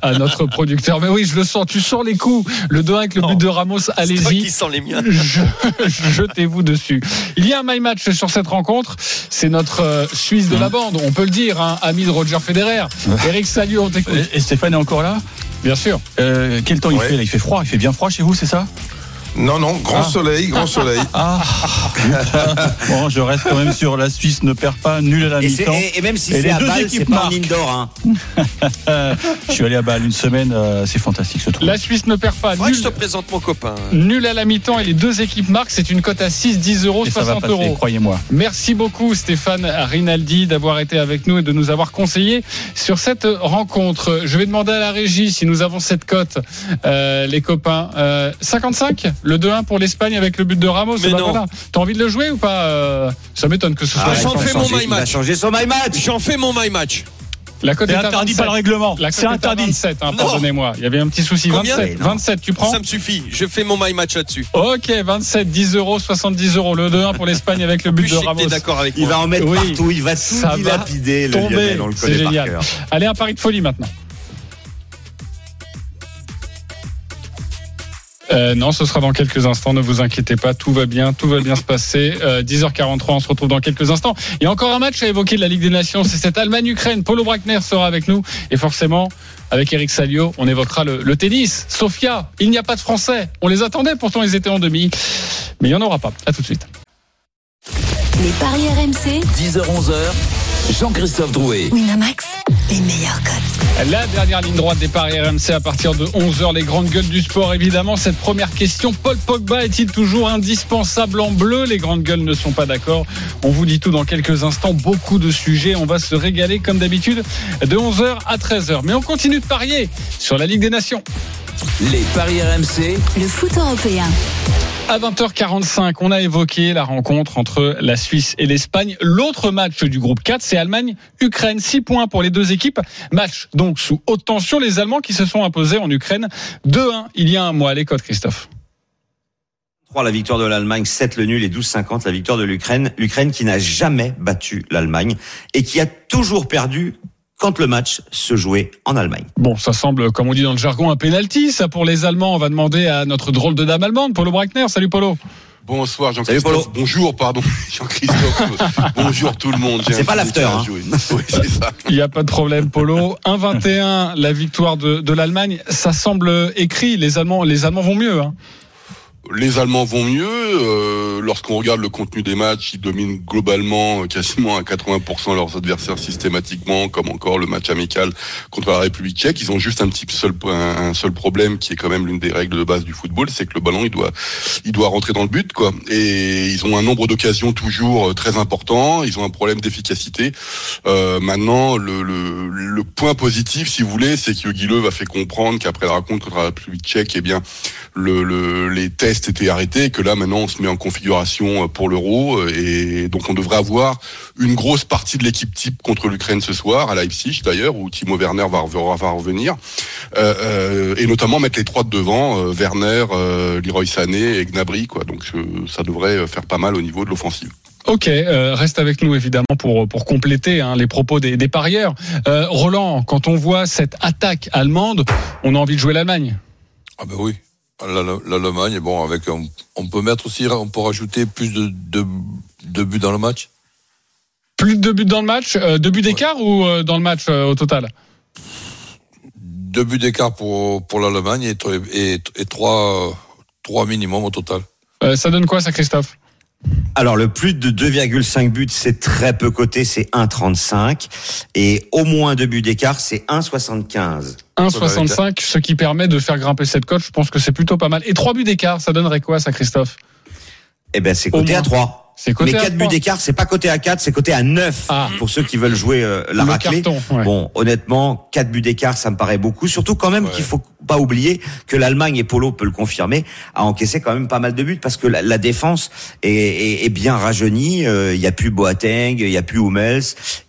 à notre producteur. Mais oui, je le sens, tu sens les coups. Le 2-1 avec le but de Ramos, allez-y. C'est toi qui sens les miens. Jetez-vous dessus. Il y a un my match sur cette rencontre. C'est notre Suisse de la bande, on peut le dire, ami de Roger Federer. Eric Salio, on t'écoute. Et Stéphane est encore là ? Bien sûr. Quel temps il fait là ? Il fait froid, il fait bien froid chez vous, c'est ça ? Non, grand soleil. Bon, je reste quand même sur la Suisse ne perd pas, nul à la mi-temps. Et même si c'est à Bâle, c'est pas en indoor. Je suis allé à Bâle une semaine, c'est fantastique ce truc. La Suisse ne perd pas. Nul, je te présente mon copain. Nul à la mi-temps et les 2 équipes marquent, c'est une cote à 6, 10 euros, et 60 ça va passer, euros. Croyez-moi. Merci beaucoup Stéphane Rinaldi d'avoir été avec nous et de nous avoir conseillé sur cette rencontre. Je vais demander à la régie si nous avons cette cote, les copains. 55 ? Le 2-1 pour l'Espagne avec le but de Ramos. Mais non. Voilà. T'as envie de le jouer ou pas ? Ça m'étonne que ce soit. J'en fais mon my match. La cote est interdite par le règlement. C'est interdit. 27, hein, pardonnez-moi. Il y avait un petit souci. Combien 27. 27, tu prends ? Ça me suffit. Je fais mon my match là-dessus. Ok, 27, 10 euros, 70 euros. Le 2-1 pour l'Espagne avec le but de Ramos. D'accord avec moi. Il va en mettre partout. Il va tout dilapider. Le Lyonnais, on le connaît par cœur. Allez, un pari de folie maintenant. Non, ce sera dans quelques instants, ne vous inquiétez pas, tout va bien se passer. 10h43, on se retrouve dans quelques instants. Il y a encore un match à évoquer de la Ligue des Nations, c'est cette Allemagne-Ukraine. Paulo Brackner sera avec nous et forcément, avec Eric Salio, on évoquera le tennis. Sofia, il n'y a pas de Français, on les attendait, pourtant ils étaient en demi, mais il n'y en aura pas. À tout de suite. Les paris RMC, 10h-11h, Jean-Christophe Drouet. Winamax, les meilleurs codes. La dernière ligne droite des paris RMC à partir de 11h, les grandes gueules du sport évidemment. Cette première question, Paul Pogba est-il toujours indispensable en bleu ? Les grandes gueules ne sont pas d'accord. On vous dit tout dans quelques instants, beaucoup de sujets. On va se régaler comme d'habitude de 11h à 13h. Mais on continue de parier sur la Ligue des Nations. Les paris RMC, le foot européen. À 20h45, on a évoqué la rencontre entre la Suisse et l'Espagne. L'autre match du groupe 4, c'est Allemagne-Ukraine. 6 points pour les deux équipes. Match donc sous haute tension. Les Allemands qui se sont imposés en Ukraine 2-1 il y a un mois. Les codes, Christophe. 3 la victoire de l'Allemagne, 7 le nul et 12,50 la victoire de l'Ukraine. L'Ukraine qui n'a jamais battu l'Allemagne et qui a toujours perdu quand le match se jouait en Allemagne. Bon, ça semble, comme on dit dans le jargon, un pénalty. Ça, pour les Allemands, on va demander à notre drôle de dame allemande, Paulo Brackner. Salut, Paulo. Bonsoir, Jean-Christophe. Bonjour, pardon, Jean-Christophe. Bonjour tout le monde. C'est pas l'after. Hein. Oui, c'est ça. Il n'y a pas de problème, Paulo. 1-21, la victoire de l'Allemagne. Ça semble écrit. Les Allemands vont mieux, hein. Les Allemands vont mieux. Lorsqu'on regarde le contenu des matchs, ils dominent globalement quasiment à 80% leurs adversaires systématiquement, comme encore le match amical contre la République tchèque. Ils ont juste un seul problème qui est quand même l'une des règles de base du football, c'est que le ballon il doit rentrer dans le but, quoi. Et ils ont un nombre d'occasions toujours très important. Ils ont un problème d'efficacité. Maintenant, le point positif, si vous voulez, c'est que Guilleux va faire comprendre qu'après la rencontre contre la République tchèque, eh bien les tests était arrêté, que là maintenant on se met en configuration pour l'Euro et donc on devrait avoir une grosse partie de l'équipe type contre l'Ukraine ce soir à Leipzig d'ailleurs où Timo Werner va revenir et notamment mettre les trois de devant, Werner, Leroy Sané et Gnabry, quoi. Donc ça devrait faire pas mal au niveau de l'offensive. Ok, reste avec nous évidemment pour compléter les propos des parieurs. Roland, quand on voit cette attaque allemande, on a envie de jouer l'Allemagne. Ah ben oui. L'Allemagne, bon, avec on peut mettre aussi, on peut rajouter plus de buts dans le match. Plus de buts dans le match, 2 buts d'écart ou dans le match au total. 2 buts d'écart pour l'Allemagne et 3 minimum au total. Ça donne quoi ça, Christophe ? Alors le plus de 2,5 buts, c'est très peu coté, c'est 1,35 et au moins 2 buts d'écart, c'est 1,75. 1,65, ce qui permet de faire grimper cette cote, je pense que c'est plutôt pas mal. Et 3 buts d'écart, ça donnerait quoi ça, Christophe ? Eh ben c'est coté à 3. C'est coté mais 4 buts d'écart, c'est pas coté à 4, c'est coté à 9 pour ceux qui veulent jouer la raclée. Carton, ouais. Bon, honnêtement, 4 buts d'écart, ça me paraît beaucoup, surtout quand même qu'il faut pas oublier que l'Allemagne, et Polo peut le confirmer, a encaissé quand même pas mal de buts parce que la défense est bien rajeunie, il y a plus Boateng, il y a plus Hummels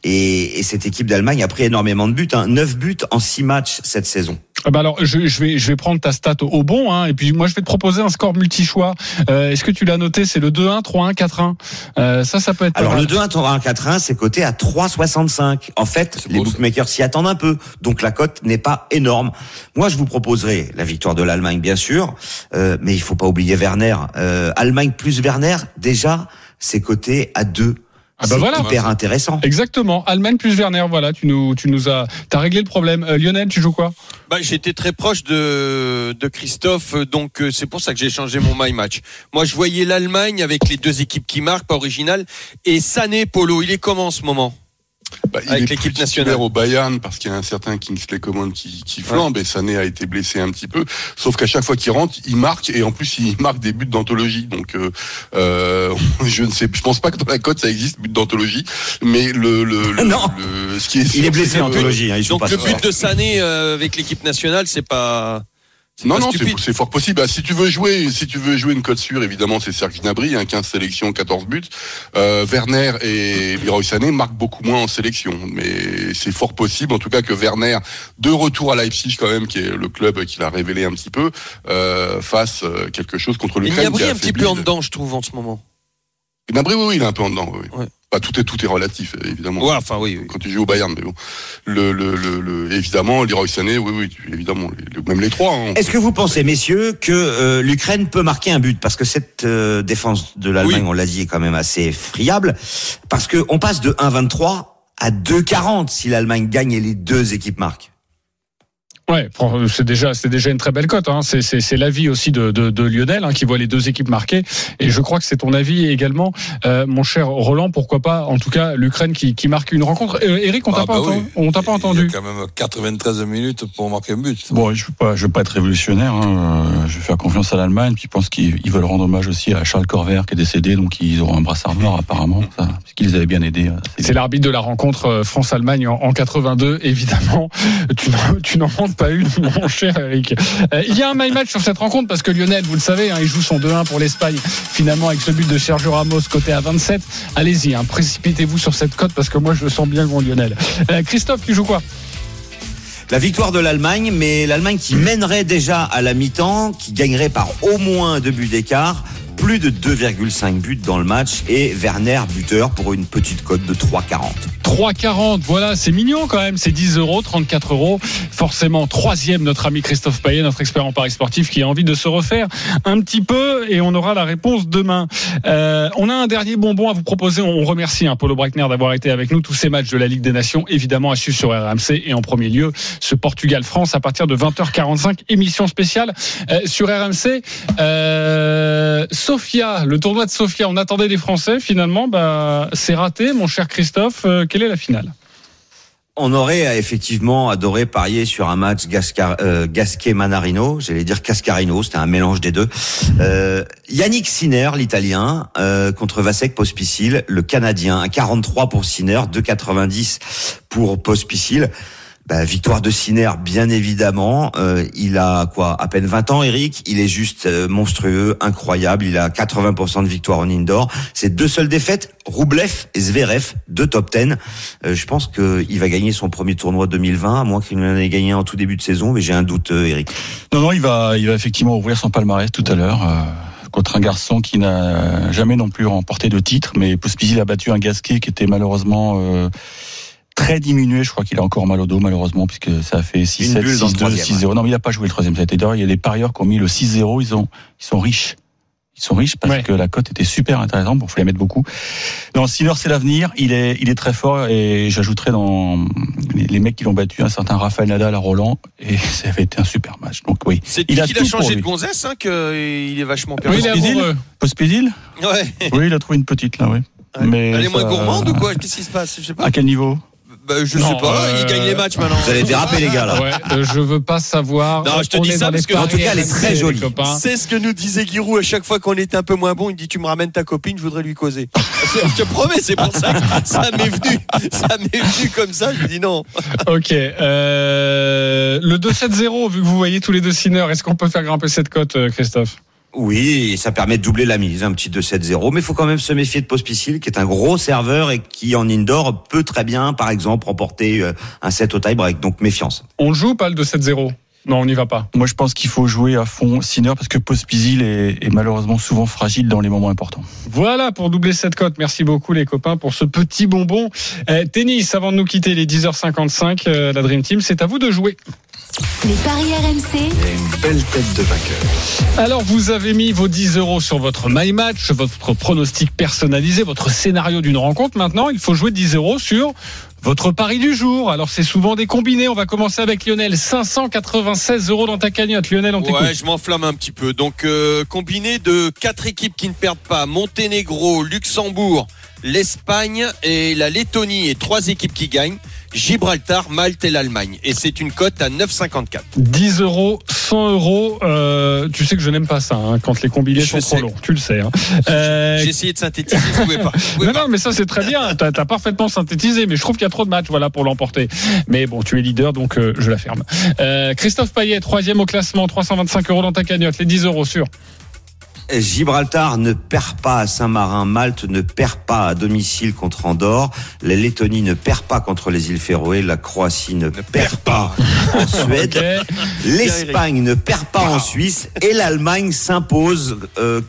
et cette équipe d'Allemagne a pris énormément de buts, 9 buts en 6 matchs cette saison. Ah bah alors je vais prendre ta stat au bon et puis moi je vais te proposer un score multi-choix. Est-ce que tu l'as noté, c'est le 2-1, 3-1, 4-1. Ça peut être. Alors le 2-1, 3-1, 4-1, c'est coté à 3,65. En fait, c'est les bookmakers s'y attendent un peu, donc la cote n'est pas énorme. Moi je vous proposerai la victoire de l'Allemagne bien sûr, mais il faut pas oublier Werner. Allemagne plus Werner, déjà c'est coté à 2. Ah bah c'est voilà, hyper intéressant. Exactement. Allemagne plus Werner, voilà. T'as réglé le problème. Lionel, tu joues quoi ? Bah, j'étais très proche de Christophe, donc c'est pour ça que j'ai changé mon my match. Moi, je voyais l'Allemagne avec les deux équipes qui marquent, pas original. Et Sané, Polo, il est comment en ce moment ? Bah, avec l'équipe nationale au Bayern parce qu'il y a un certain Kingsley Coman qui flambe et Sané a été blessé un petit peu, sauf qu'à chaque fois qu'il rentre il marque et en plus il marque des buts d'anthologie, donc je pense pas que dans la cote ça existe but d'anthologie, mais ce qui est sûr, il est blessé en anthologie, donc le but de Sané avec l'équipe nationale c'est pas Non, c'est fort possible. Bah, si tu veux jouer une cote sûre, évidemment, c'est Serge Gnabry, hein, 15 sélections, 14 buts. Werner et Leroy Sané marquent beaucoup moins en sélection. Mais c'est fort possible, en tout cas, que Werner, de retour à Leipzig quand même, qui est le club qui l'a révélé un petit peu, fasse quelque chose contre l'Ukraine. Gnabry est un petit peu en dedans, je trouve, en ce moment. Gnabry, oui, il est un peu en dedans, oui. Ouais. Bah, tout est relatif, évidemment. Ouais, enfin, oui. Quand tu joues au Bayern, mais bon. Évidemment, Leroy Sané, oui, évidemment. Même les trois. Hein. Est-ce que vous pensez, messieurs, que l'Ukraine peut marquer un but? Parce que cette défense de l'Allemagne, on l'a dit, est quand même assez friable. Parce qu'on passe de 1,23 à 2,40 si l'Allemagne gagne et les deux équipes marquent. Ouais, c'est déjà une très belle cote. Hein. C'est l'avis aussi de Lionel, hein, qui voit les deux équipes marquées. Et je crois que c'est ton avis également, mon cher Roland. Pourquoi pas, en tout cas, l'Ukraine qui marque une rencontre. Eric, on t'a pas entendu. Il y a quand même 93 minutes pour marquer un but. Bon, je veux pas être révolutionnaire. Hein. Je vais faire confiance à l'Allemagne. Puis je pense qu'ils veulent rendre hommage aussi à Charles Corvert qui est décédé, donc ils auront un brassard noir apparemment, ça, parce qu'ils les avaient bien aidés. C'est l'arbitre de la rencontre France-Allemagne en 82, évidemment. Tu n'en montes pas une, mon cher Eric. Il y a un my match sur cette rencontre parce que Lionel, vous le savez, hein, il joue son 2-1 pour l'Espagne finalement avec ce but de Sergio Ramos côté à 27. Allez-y, hein, précipitez-vous sur cette cote parce que moi je le sens bien, bon Lionel. Christophe, tu joues quoi? La victoire de l'Allemagne, mais l'Allemagne qui mènerait déjà à la mi-temps, qui gagnerait par au moins 2 buts d'écart, plus de 2,5 buts dans le match et Werner buteur pour une petite cote de 3,40. 3,40, voilà, c'est mignon quand même, c'est 10€, 34€. Forcément, troisième, notre ami Christophe Payet, notre expert en paris sportif, qui a envie de se refaire un petit peu et on aura la réponse demain. On a un dernier bonbon à vous proposer. On remercie Paulo Brackner d'avoir été avec nous. Tous ces matchs de la Ligue des Nations, évidemment, à suivre sur RMC et en premier lieu, ce Portugal-France à partir de 20h45, émission spéciale sur RMC. Sofia, le tournoi de Sofia, on attendait des Français, finalement, bah, c'est raté, mon cher Christophe. Quelle est la finale? On aurait effectivement adoré parier sur un match Gasquet-Manarino, j'allais dire Cascarino, c'était un mélange des deux. Yannick Sinner, l'Italien, contre Vasek Pospisil, le Canadien, à 43 pour Sinner, 2,90 pour Pospisil. Bah, victoire de Sinner, bien évidemment. Il a à peine 20 ans, Eric. Il est juste monstrueux, incroyable. Il a 80% de victoire en indoor. Ses 2 seules défaites, Rublev et Zverev, 2 top 10. Je pense qu'il va gagner son premier tournoi 2020, à moins qu'il n'en ait gagné en tout début de saison, mais j'ai un doute, Eric. Non, il va effectivement ouvrir son palmarès tout à l'heure. Contre un garçon qui n'a jamais non plus remporté de titre, mais Pospisil a battu un Gasquet qui était malheureusement... très diminué, je crois qu'il a encore mal au dos malheureusement puisque ça a fait 6-7, 6-2, 6-0. Non, mais il n'a pas joué le troisième. D'ailleurs, il y a des parieurs qui ont mis le 6-0, ils sont riches. Ils sont riches parce que la cote était super intéressante. Bon, faut les mettre beaucoup. Non, Sinner, c'est l'avenir. Il est très fort et j'ajouterai dans les mecs qui l'ont battu un certain Rafael Nadal à Roland et ça avait été un super match. Donc oui. C'est il a changé de gonzesse, hein, qu'il est vachement perdu. Pospisil. Ouais. Oui, il a trouvé une petite là, oui. Ouais. Mais elle est moins gourmande ou quoi? Qu'est-ce qui se passe? Je sais pas. À quel niveau? Bah, sais pas, il gagne les matchs maintenant. Vous allez déraper les gars là. Ouais, je veux pas savoir. Non, je te dis ça parce que en tout cas elle est très jolie. C'est ce que nous disait Giroud à chaque fois qu'on était un peu moins bon, il dit tu me ramènes ta copine, je voudrais lui causer. Je te promets, c'est pour ça que ça m'est venu comme ça, je dis non. OK, le 2-7-0 vu que vous voyez tous les deux Sinner, est-ce qu'on peut faire grimper cette cote, Christophe? Oui, ça permet de doubler la mise, un petit 2-7-0, mais il faut quand même se méfier de Pospisil, qui est un gros serveur et qui, en indoor, peut très bien, par exemple, remporter un set au tie-break, donc méfiance. On joue pas le 2-7-0? Non, on n'y va pas. Moi, je pense qu'il faut jouer à fond Sinner, parce que Pospisil est malheureusement souvent fragile dans les moments importants. Voilà, pour doubler cette cote, merci beaucoup les copains pour ce petit bonbon. Tennis, avant de nous quitter, les 10h55, la Dream Team, c'est à vous de jouer. Les paris RMC. Et une belle tête de vainqueur. Alors, vous avez mis vos 10€ sur votre My Match, votre pronostic personnalisé, votre scénario d'une rencontre. Maintenant, il faut jouer 10€ sur votre pari du jour. Alors, c'est souvent des combinés. On va commencer avec Lionel. 596€ dans ta cagnotte. Lionel, on t'écoute. Ouais, je m'enflamme un petit peu. Donc, combiné de 4 équipes qui ne perdent pas. Monténégro, Luxembourg, l'Espagne et la Lettonie. Et 3 équipes qui gagnent. Gibraltar, Malte et l'Allemagne. Et c'est une cote à 9,54. 10€, 100€. Tu sais que je n'aime pas ça, hein, quand les combinés sont trop longs. Tu le sais. Hein. J'ai essayé de synthétiser, je ne pouvais pas. Non, mais ça c'est très bien. Tu as parfaitement synthétisé, mais je trouve qu'il y a trop de matchs, voilà, pour l'emporter. Mais bon, tu es leader, donc je la ferme. Christophe Payet, 3e au classement, 325€ dans ta cagnotte. Les 10€ sur Gibraltar ne perd pas à Saint-Marin, Malte ne perd pas à domicile contre Andorre, la Lettonie ne perd pas contre les îles Féroé, la Croatie ne perd pas en Suède, okay. L'Espagne ne perd pas en Suisse et l'Allemagne s'impose,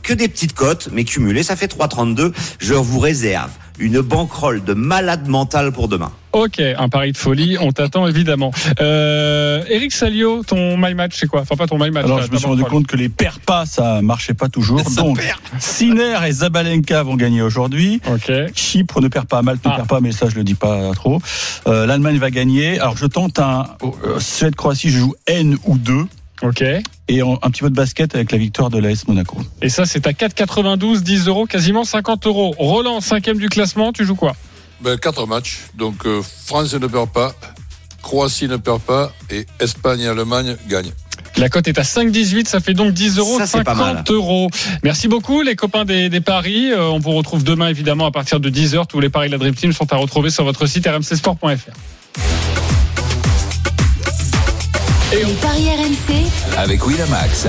que des petites cotes, mais cumulées, ça fait 3,32. Je vous réserve une banquerolle de malade mental pour demain. Ok, un pari de folie, on t'attend évidemment. Eric Salio, ton my match c'est quoi? Enfin pas ton my match. Alors je me suis rendu compte que les perd pas, ça marchait pas toujours. Donc Sinner et Zabalenka vont gagner aujourd'hui. Okay. Chypre ne perd pas, Malte ne perd pas, mais ça je le dis pas trop. L'Allemagne va gagner. Alors je tente un Suède-Croatie, je joue N ou 2. Ok. Et un petit peu de basket avec la victoire de l'AS Monaco. Et ça c'est à 4,92, 10€, quasiment 50€. Roland, 5e du classement, tu joues quoi? 4 matchs, donc France ne perd pas, Croatie ne perd pas et Espagne et Allemagne gagnent. La cote est à 5,18, ça fait donc 10€, ça, 50€. Merci beaucoup les copains des paris. On vous retrouve demain évidemment à partir de 10h. Tous les paris de la Dream Team sont à retrouver sur votre site rmcsport.fr. Les paris RMC avec Winamax.